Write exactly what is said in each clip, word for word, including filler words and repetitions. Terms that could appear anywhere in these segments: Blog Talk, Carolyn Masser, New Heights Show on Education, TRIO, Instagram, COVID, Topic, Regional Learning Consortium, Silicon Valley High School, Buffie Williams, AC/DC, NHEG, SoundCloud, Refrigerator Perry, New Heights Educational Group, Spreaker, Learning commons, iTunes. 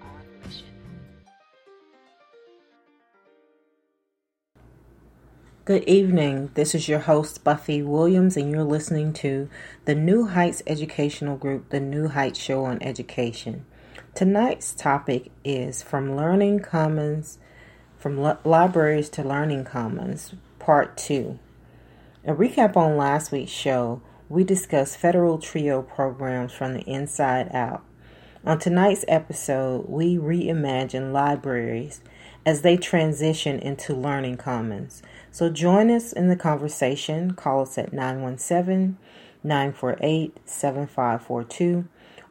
on mission. Good evening. This is your host, Buffie Williams, and you're listening to the New Heights Educational Group, the New Heights Show on Education. Tonight's topic is From Learning Commons, From Li- Libraries to Learning Commons, Part two. A recap on last week's show, we discussed federal TRIO programs from the inside out. On tonight's episode, we reimagine libraries as they transition into Learning Commons. So join us in the conversation. Call us at nine one seven, nine four eight, seven five four two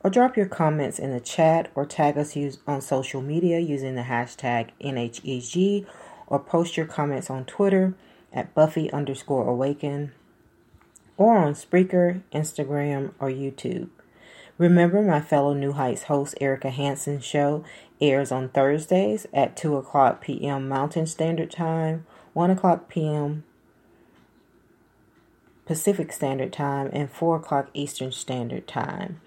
or drop your comments in the chat or tag us use on social media using the hashtag N H E G or post your comments on Twitter at Buffie underscore awaken or on Spreaker, Instagram, or YouTube. Remember, my fellow New Heights host Erica Hansen's show airs on Thursdays at two o'clock p.m. Mountain Standard Time, one o'clock p.m. Pacific Standard Time, and four o'clock Eastern Standard Time.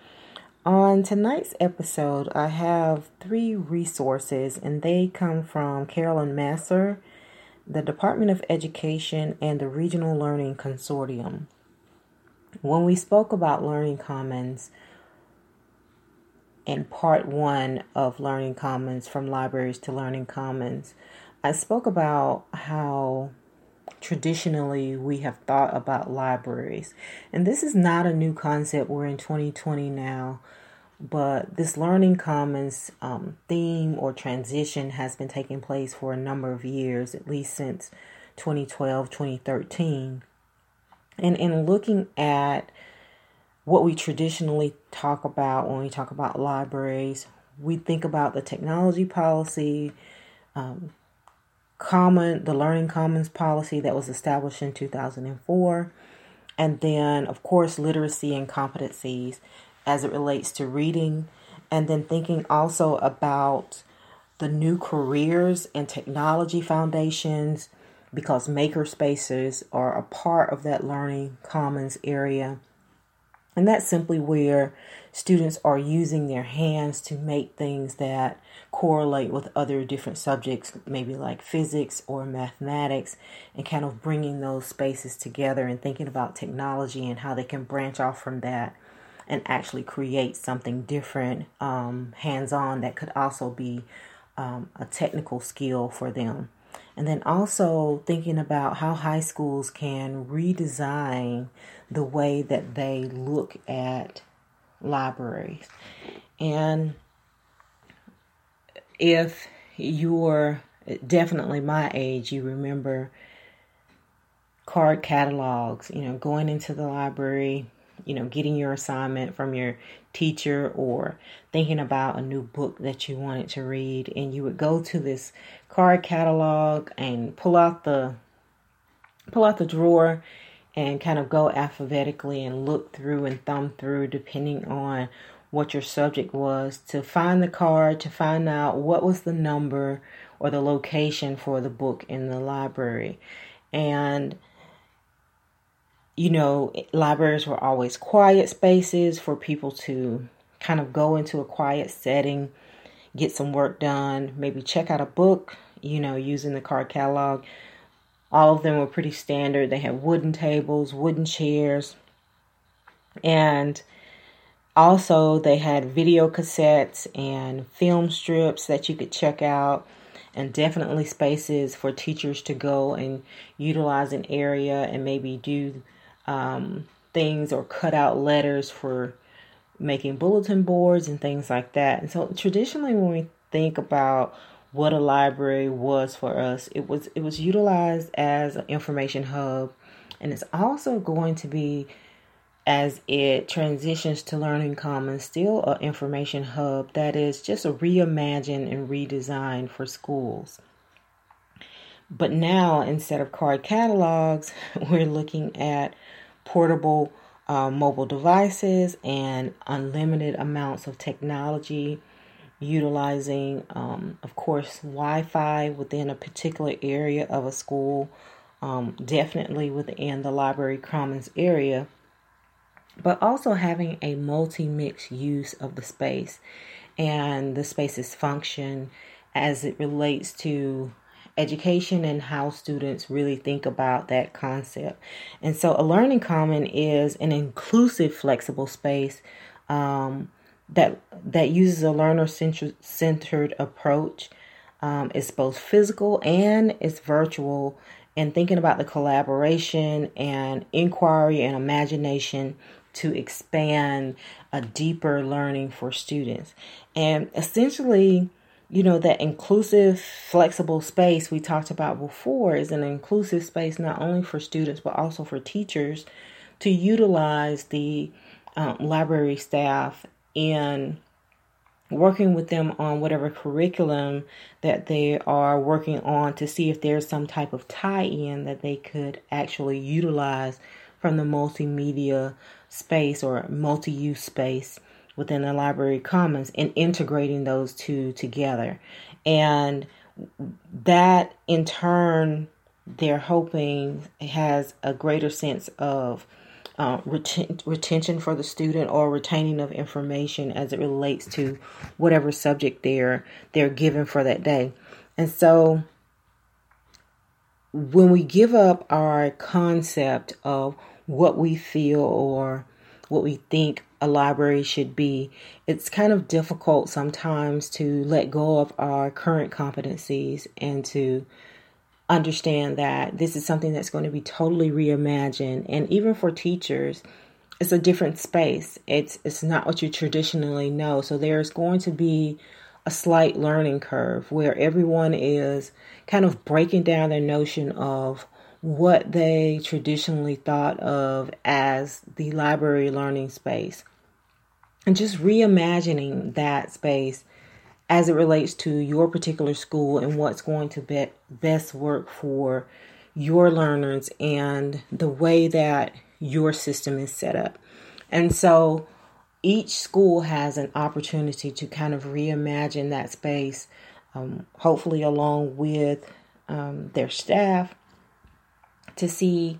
On tonight's episode, I have three resources, and they come from Carolyn Masser, the Department of Education, and the Regional Learning Consortium. When we spoke about Learning Commons in part one of Learning Commons, From Libraries to Learning Commons, I spoke about how traditionally we have thought about libraries. And this is not a new concept. We're in twenty twenty now, but this Learning Commons um, theme or transition has been taking place for a number of years, at least since twenty twelve, twenty thirteen. And in looking at what we traditionally talk about when we talk about libraries, we think about the technology policy, um, Common, the Learning Commons policy that was established in two thousand four, and then, of course, literacy and competencies as it relates to reading, and then thinking also about the new careers and technology foundations, because maker spaces are a part of that Learning Commons area. And that's simply where students are using their hands to make things that correlate with other different subjects, maybe like physics or mathematics, and kind of bringing those spaces together and thinking about technology and how they can branch off from that and actually create something different, um, hands-on, that could also be um, a technical skill for them. And then also thinking about how high schools can redesign the way that they look at libraries. And if you're definitely my age, you remember card catalogs, you know, going into the library, you know, getting your assignment from your teacher or thinking about a new book that you wanted to read. And you would go to this card catalog and pull out the pull out the drawer and kind of go alphabetically and look through and thumb through depending on what your subject was to find the card, to find out what was the number or the location for the book in the library. And you know, libraries were always quiet spaces for people to kind of go into a quiet setting, get some work done, maybe check out a book, you know, using the card catalog. All of them were pretty standard. They had wooden tables, wooden chairs, and also they had video cassettes and film strips that you could check out. And definitely spaces for teachers to go and utilize an area and maybe do Um, things or cut out letters for making bulletin boards and things like that. And so traditionally when we think about what a library was for us, it was it was utilized as an information hub, and it's also going to be, as it transitions to Learning Commons, still an information hub that is just a reimagined and redesigned for schools. But now, instead of card catalogs, we're looking at portable uh, mobile devices and unlimited amounts of technology, utilizing, um, of course, Wi-Fi within a particular area of a school, um, definitely within the library commons area, but also having a multi-mix use of the space and the space's function as it relates to education and how students really think about that concept. And so a learning common is an inclusive, flexible space um, that that uses a learner-centered approach. Um, it's both physical and it's virtual, and thinking about the collaboration and inquiry and imagination to expand a deeper learning for students. And essentially, you know, that inclusive, flexible space we talked about before is an inclusive space not only for students, but also for teachers to utilize the um, library staff in working with them on whatever curriculum that they are working on to see if there's some type of tie-in that they could actually utilize from the multimedia space or multi-use space within the library commons, and integrating those two together. And that in turn, they're hoping has a greater sense of uh, reten- retention for the student, or retaining of information as it relates to whatever subject they're, they're given for that day. And so when we give up our concept of what we feel or what we think a library should be, it's kind of difficult sometimes to let go of our current competencies and to understand that this is something that's going to be totally reimagined. And even for teachers, it's a different space. It's it's not what you traditionally know. So there's going to be a slight learning curve where everyone is kind of breaking down their notion of what they traditionally thought of as the library learning space, and just reimagining that space as it relates to your particular school and what's going to be best work for your learners and the way that your system is set up. And so each school has an opportunity to kind of reimagine that space, um, hopefully along with um, their staff, to see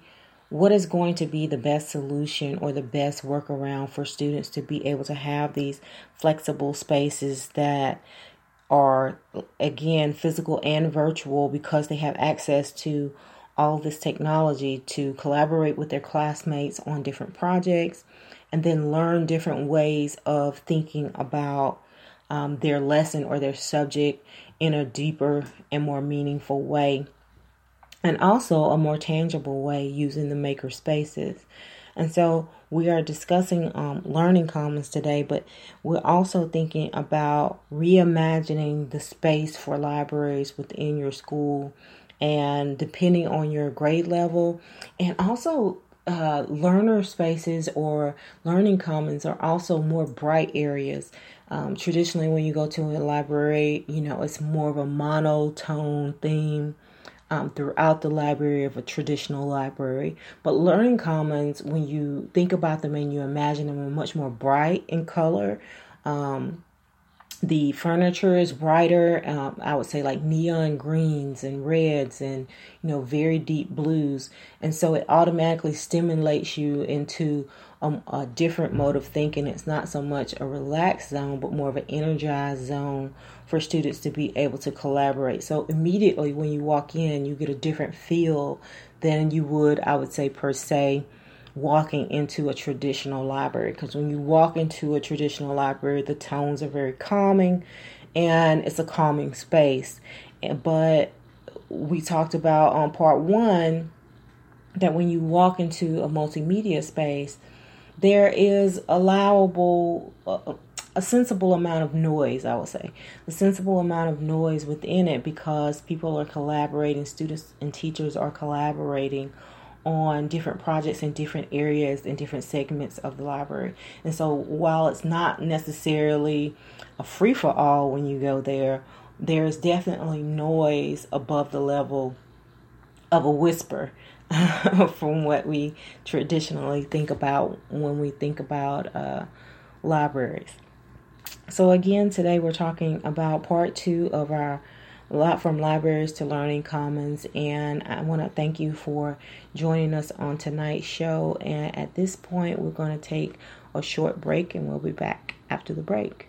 what is going to be the best solution or the best workaround for students to be able to have these flexible spaces that are, again, physical and virtual, because they have access to all this technology to collaborate with their classmates on different projects, and then learn different ways of thinking about um, their lesson or their subject in a deeper and more meaningful way. And also a more tangible way, using the maker spaces. And so we are discussing um, Learning Commons today, but we're also thinking about reimagining the space for libraries within your school, and depending on your grade level, and also uh, learner spaces or Learning Commons are also more bright areas. Um, traditionally, when you go to a library, you know, it's more of a monotone theme Um, throughout the library of a traditional library. But Learning Commons, when you think about them and you imagine them, are much more bright in color. Um, the furniture is brighter. Um, I would say like neon greens and reds and, you know, very deep blues. And so it automatically stimulates you into a, a different mode of thinking. It's not so much a relaxed zone, but more of an energized zone for students to be able to collaborate. So immediately when you walk in, you get a different feel than you would, I would say, per se, walking into a traditional library. Because when you walk into a traditional library, the tones are very calming and it's a calming space. But we talked about on part one that when you walk into a multimedia space, there is allowable uh, a sensible amount of noise, I would say. A sensible amount of noise within it, because people are collaborating, students and teachers are collaborating on different projects in different areas and different segments of the library. And so while it's not necessarily a free-for-all when you go there, there is definitely noise above the level of a whisper from what we traditionally think about when we think about uh, libraries. So again, today we're talking about part two of our Lot from Libraries to Learning Commons, and I want to thank you for joining us on tonight's show. And at this point, we're going to take a short break, and we'll be back after the break.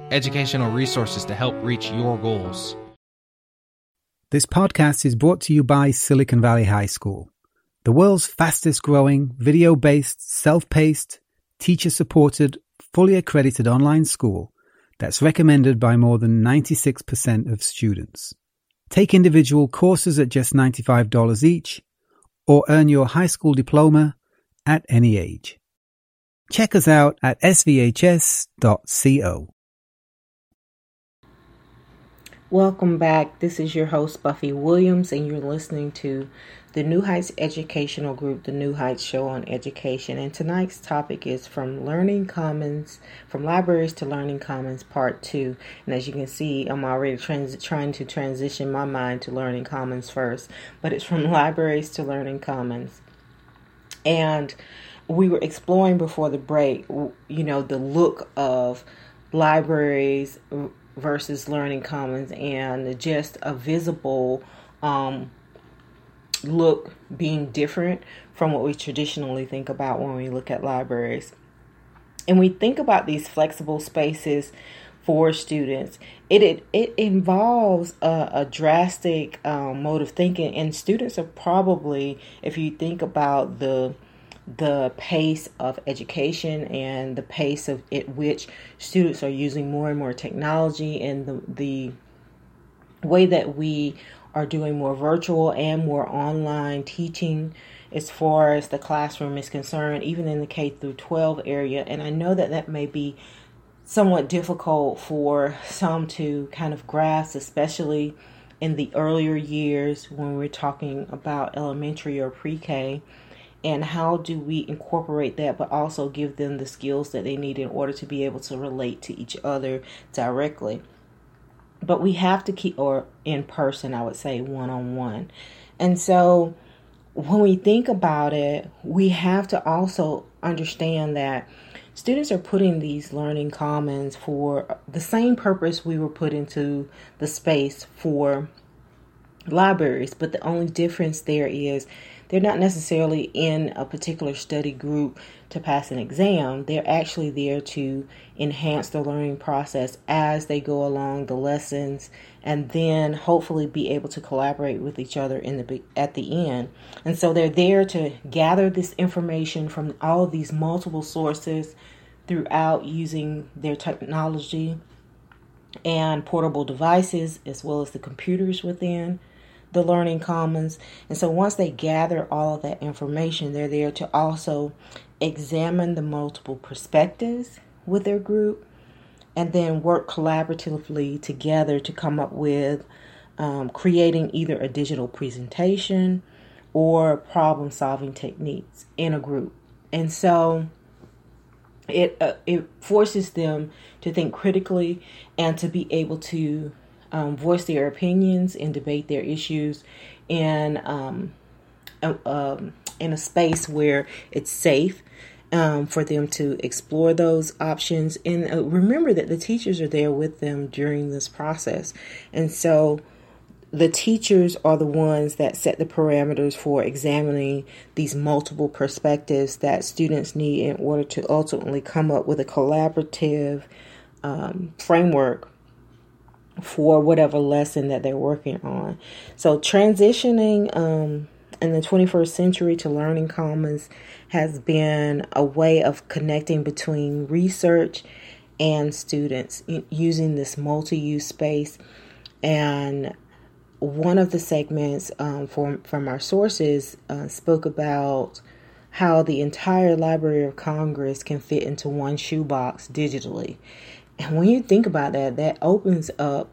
educational resources to help reach your goals. This podcast is brought to you by Silicon Valley High School, the world's fastest growing, video-based, self-paced, teacher-supported, fully accredited online school that's recommended by more than ninety-six percent of students. Take individual courses at just ninety-five dollars each, or earn your high school diploma at any age. Check us out at s v h s dot co. Welcome back. This is your host, Buffie Williams, and you're listening to the New Heights Educational Group, the New Heights Show on Education. And tonight's topic is From Learning Commons, From Libraries to Learning Commons, Part two. And as you can see, I'm already trans- trying to transition my mind to Learning Commons first, but it's From Libraries to Learning Commons. And we were exploring before the break, you know, the look of libraries versus Learning Commons, and just a visible um, look being different from what we traditionally think about when we look at libraries. And we think about these flexible spaces for students. It it, it involves a, a drastic um, mode of thinking, and students are probably, if you think about the the pace of education and the pace of at which students are using more and more technology, and the the way that we are doing more virtual and more online teaching as far as the classroom is concerned, even in the K through twelve area. And I know that that may be somewhat difficult for some to kind of grasp, especially in the earlier years when we're talking about elementary or pre-K. And how do we incorporate that, but also give them the skills that they need in order to be able to relate to each other directly? But we have to keep, or in person, I would say, one-on-one. And so when we think about it, we have to also understand that students are put in these Learning Commons for the same purpose we were put into the space for libraries. But the only difference there is they're not necessarily in a particular study group to pass an exam. They're actually there to enhance the learning process as they go along the lessons, and then hopefully be able to collaborate with each other in the at the end. And so they're there to gather this information from all of these multiple sources throughout, using their technology and portable devices, as well as the computers within the Learning Commons. And so once they gather all of that information, they're there to also examine the multiple perspectives with their group, and then work collaboratively together to come up with um, creating either a digital presentation or problem solving techniques in a group. And so it uh, it forces them to think critically and to be able to um, voice their opinions and debate their issues in um, a, um, in a space where it's safe um, for them to explore those options. And uh, remember that the teachers are there with them during this process. And so the teachers are the ones that set the parameters for examining these multiple perspectives that students need in order to ultimately come up with a collaborative um, framework for whatever lesson that they're working on. So transitioning um, in the twenty-first century to Learning Commons has been a way of connecting between research and students using this multi-use space. And one of the segments um, from, from our sources uh, spoke about how the entire Library of Congress can fit into one shoebox digitally. And when you think about that, that opens up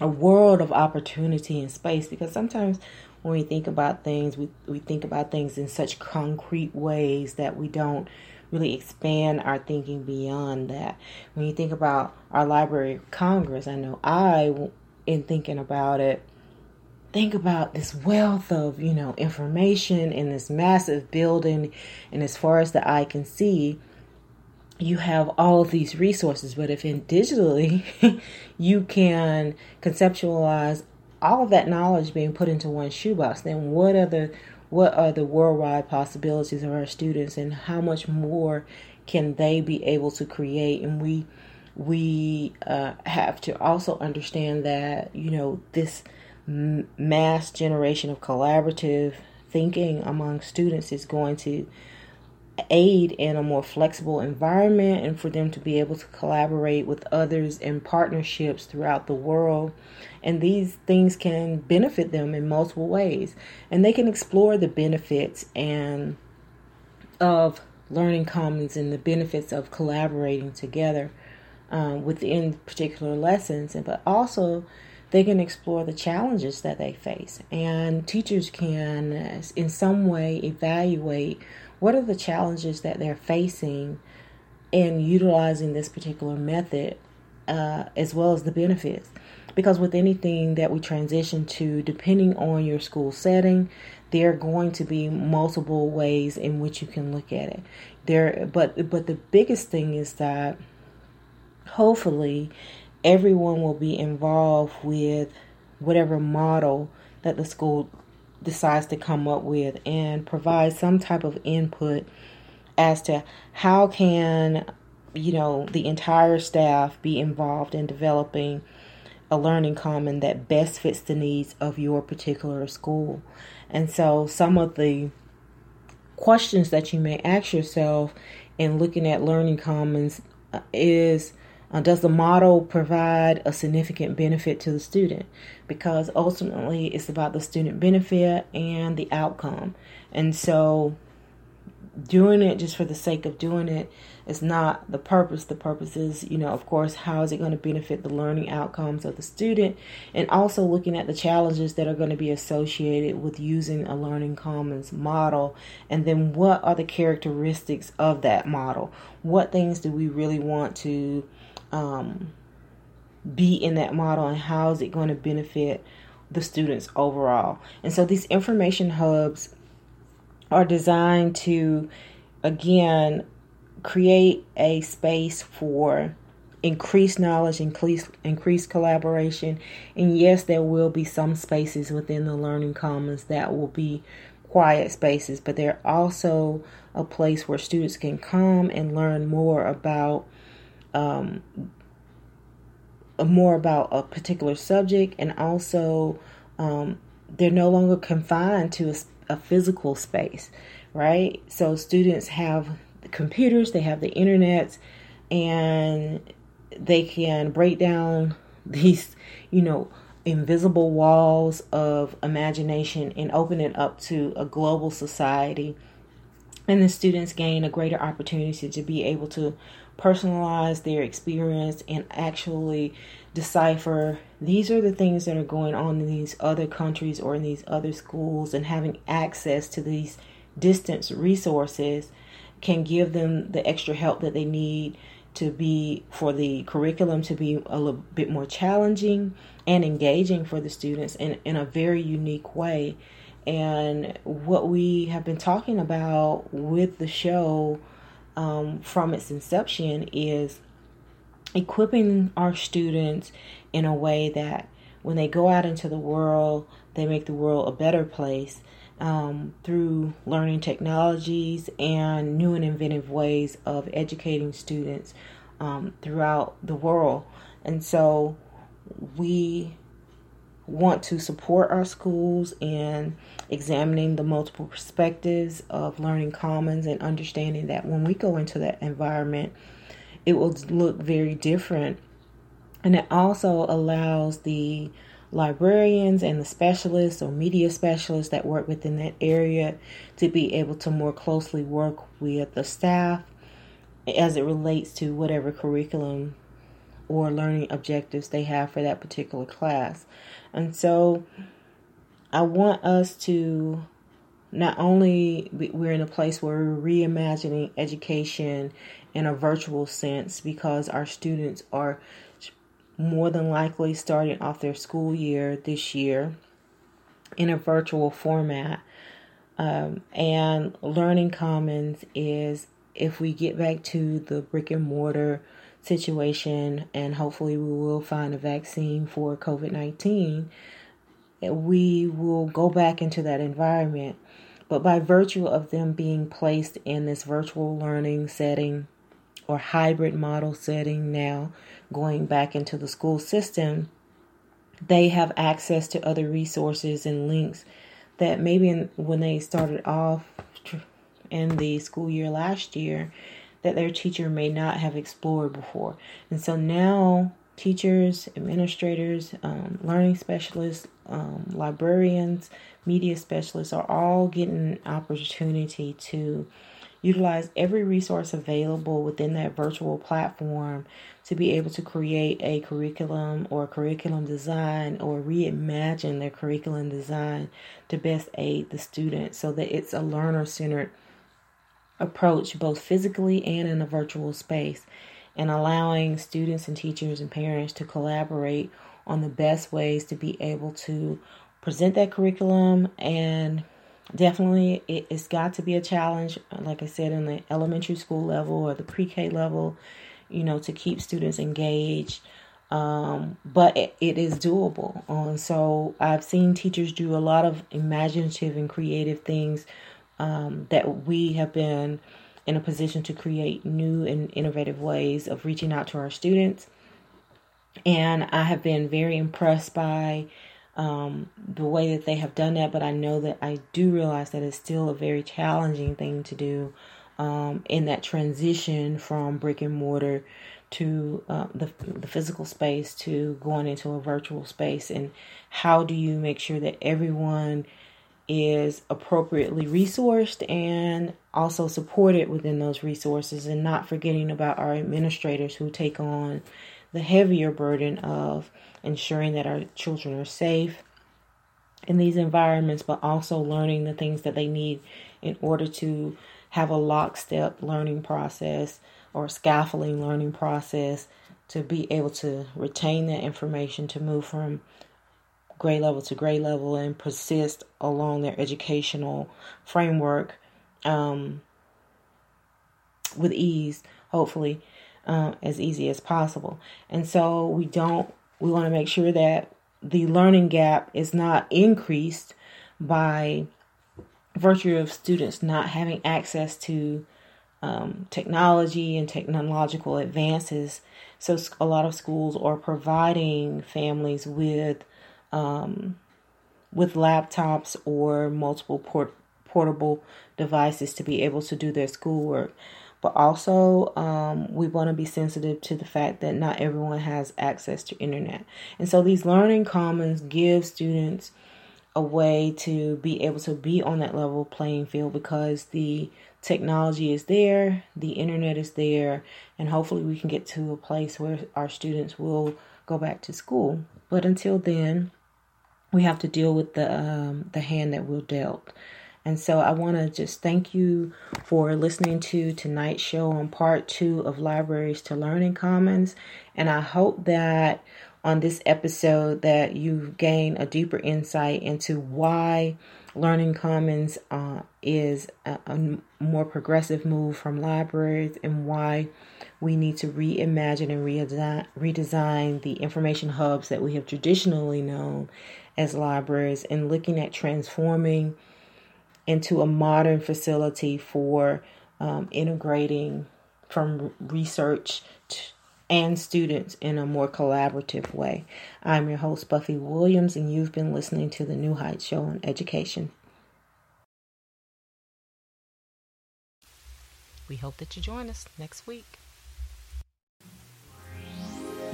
a world of opportunity and space, because sometimes when we think about things, we, we think about things in such concrete ways that we don't really expand our thinking beyond that. When you think about our Library of Congress, I know I... in thinking about it, think about this wealth of, you know, information in this massive building. And as far as the eye can see, you have all of these resources. But if in digitally, you can conceptualize all of that knowledge being put into one shoebox, then what are the, what are the worldwide possibilities of our students, and how much more can they be able to create? And we We uh, have to also understand that, you know, this m- mass generation of collaborative thinking among students is going to aid in a more flexible environment, and for them to be able to collaborate with others in partnerships throughout the world. And these things can benefit them in multiple ways, and they can explore the benefits and of Learning Commons and the benefits of collaborating together Um, within particular lessons, but also they can explore the challenges that they face. And teachers can, uh, in some way, evaluate what are the challenges that they're facing in utilizing this particular method, uh, as well as the benefits. Because with anything that we transition to, depending on your school setting, there are going to be multiple ways in which you can look at it. There, but but the biggest thing is that hopefully everyone will be involved with whatever model that the school decides to come up with, and provide some type of input as to how can, you know, the entire staff be involved in developing a learning common that best fits the needs of your particular school. And so some of the questions that you may ask yourself in looking at Learning Commons is, Uh, does the model provide a significant benefit to the student? Because ultimately it's about the student benefit and the outcome. And so doing it just for the sake of doing it is not the purpose. The purpose is, you know, of course, how is it going to benefit the learning outcomes of the student? And also looking at the challenges that are going to be associated with using a Learning Commons model. And then what are the characteristics of that model? What things do we really want to Um, be in that model, and how is it going to benefit the students overall? And so these information hubs are designed to, again, create a space for increased knowledge, increased, increased collaboration. And yes, there will be some spaces within the Learning Commons that will be quiet spaces, but they're also a place where students can come and learn more about um, more about a particular subject, and also um, they're no longer confined to a, a physical space, right? So students have the computers, they have the internet, and they can break down these, you know, invisible walls of imagination and open it up to a global society. And the students gain a greater opportunity to be able to personalize their experience and actually decipher these are the things that are going on in these other countries or in these other schools, and having access to these distance resources can give them the extra help that they need to be, for the curriculum to be a little bit more challenging and engaging for the students in, in a very unique way. And what we have been talking about with the show um, from its inception is equipping our students in a way that when they go out into the world, they make the world a better place um, through learning technologies and new and inventive ways of educating students um, throughout the world. And so we want to support our schools in examining the multiple perspectives of learning commons and understanding that when we go into that environment, it will look very different. And it also allows the librarians and the specialists or media specialists that work within that area to be able to more closely work with the staff as it relates to whatever curriculum or learning objectives they have for that particular class. And so I want us to not only, we're in a place where we're reimagining education in a virtual sense, because our students are more than likely starting off their school year this year in a virtual format. Um, and Learning Commons is, if we get back to the brick and mortar situation, and hopefully we will find a vaccine for COVID nineteen, we will go back into that environment. But by virtue of them being placed in this virtual learning setting or hybrid model setting now, going back into the school system, they have access to other resources and links that maybe in, when they started off in the school year last year, that their teacher may not have explored before. And so now teachers, administrators, um, learning specialists, um, librarians, media specialists are all getting an opportunity to utilize every resource available within that virtual platform to be able to create a curriculum or curriculum design or reimagine their curriculum design to best aid the student, so that it's a learner-centered approach both physically and in a virtual space, and allowing students and teachers and parents to collaborate on the best ways to be able to present that curriculum. And definitely it, it's got to be a challenge, like I said, in the elementary school level or the pre-K level, you know, to keep students engaged, um, but it, it is doable. And so I've seen teachers do a lot of imaginative and creative things Um, that we have been in a position to create new and innovative ways of reaching out to our students. And I have been very impressed by um, the way that they have done that, but I know that I do realize that it's still a very challenging thing to do um, in that transition from brick and mortar to uh, the, the physical space to going into a virtual space. And how do you make sure that everyone is appropriately resourced and also supported within those resources, and not forgetting about our administrators who take on the heavier burden of ensuring that our children are safe in these environments, but also learning the things that they need in order to have a lockstep learning process or scaffolding learning process to be able to retain that information, to move from grade level to grade level and persist along their educational framework um, with ease, hopefully, uh, as easy as possible. And so we don't, we want to make sure that the learning gap is not increased by virtue of students not having access to um, technology and technological advances. So a lot of schools are providing families with um, with laptops or multiple port- portable devices to be able to do their schoolwork. But also, um, we want to be sensitive to the fact that not everyone has access to internet. And so these learning commons give students a way to be able to be on that level playing field, because the technology is there, the internet is there, and hopefully we can get to a place where our students will go back to school. But until then, we have to deal with the um, the hand that we're dealt. And so I want to just thank you for listening to tonight's show on part two of Libraries to Learning Commons. And I hope that on this episode that you gain a deeper insight into why Learning Commons uh, is a, a more progressive move from libraries, and why we need to reimagine and redesign, redesign the information hubs that we have traditionally known as libraries, and looking at transforming into a modern facility for um, integrating from research to, and students in a more collaborative way. I'm your host, Buffie Williams, and you've been listening to the New Heights Show on Education. We hope that you join us next week.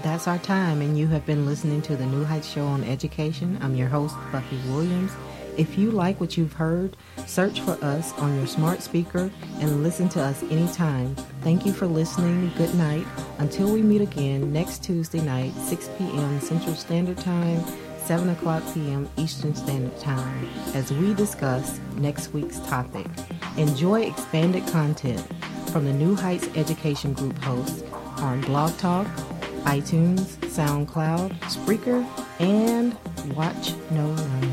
That's our time, and you have been listening to the New Heights Show on Education. I'm your host, Buffie Williams. If you like what you've heard, search for us on your smart speaker and listen to us anytime. Thank you for listening. Good night. Until we meet again next Tuesday night, six p.m. Central Standard Time, seven o'clock p.m. Eastern Standard Time, as we discuss next week's topic. Enjoy expanded content from the New Heights Education Group hosts on Blog Talk, iTunes, SoundCloud, Spreaker, and Watch No Learning.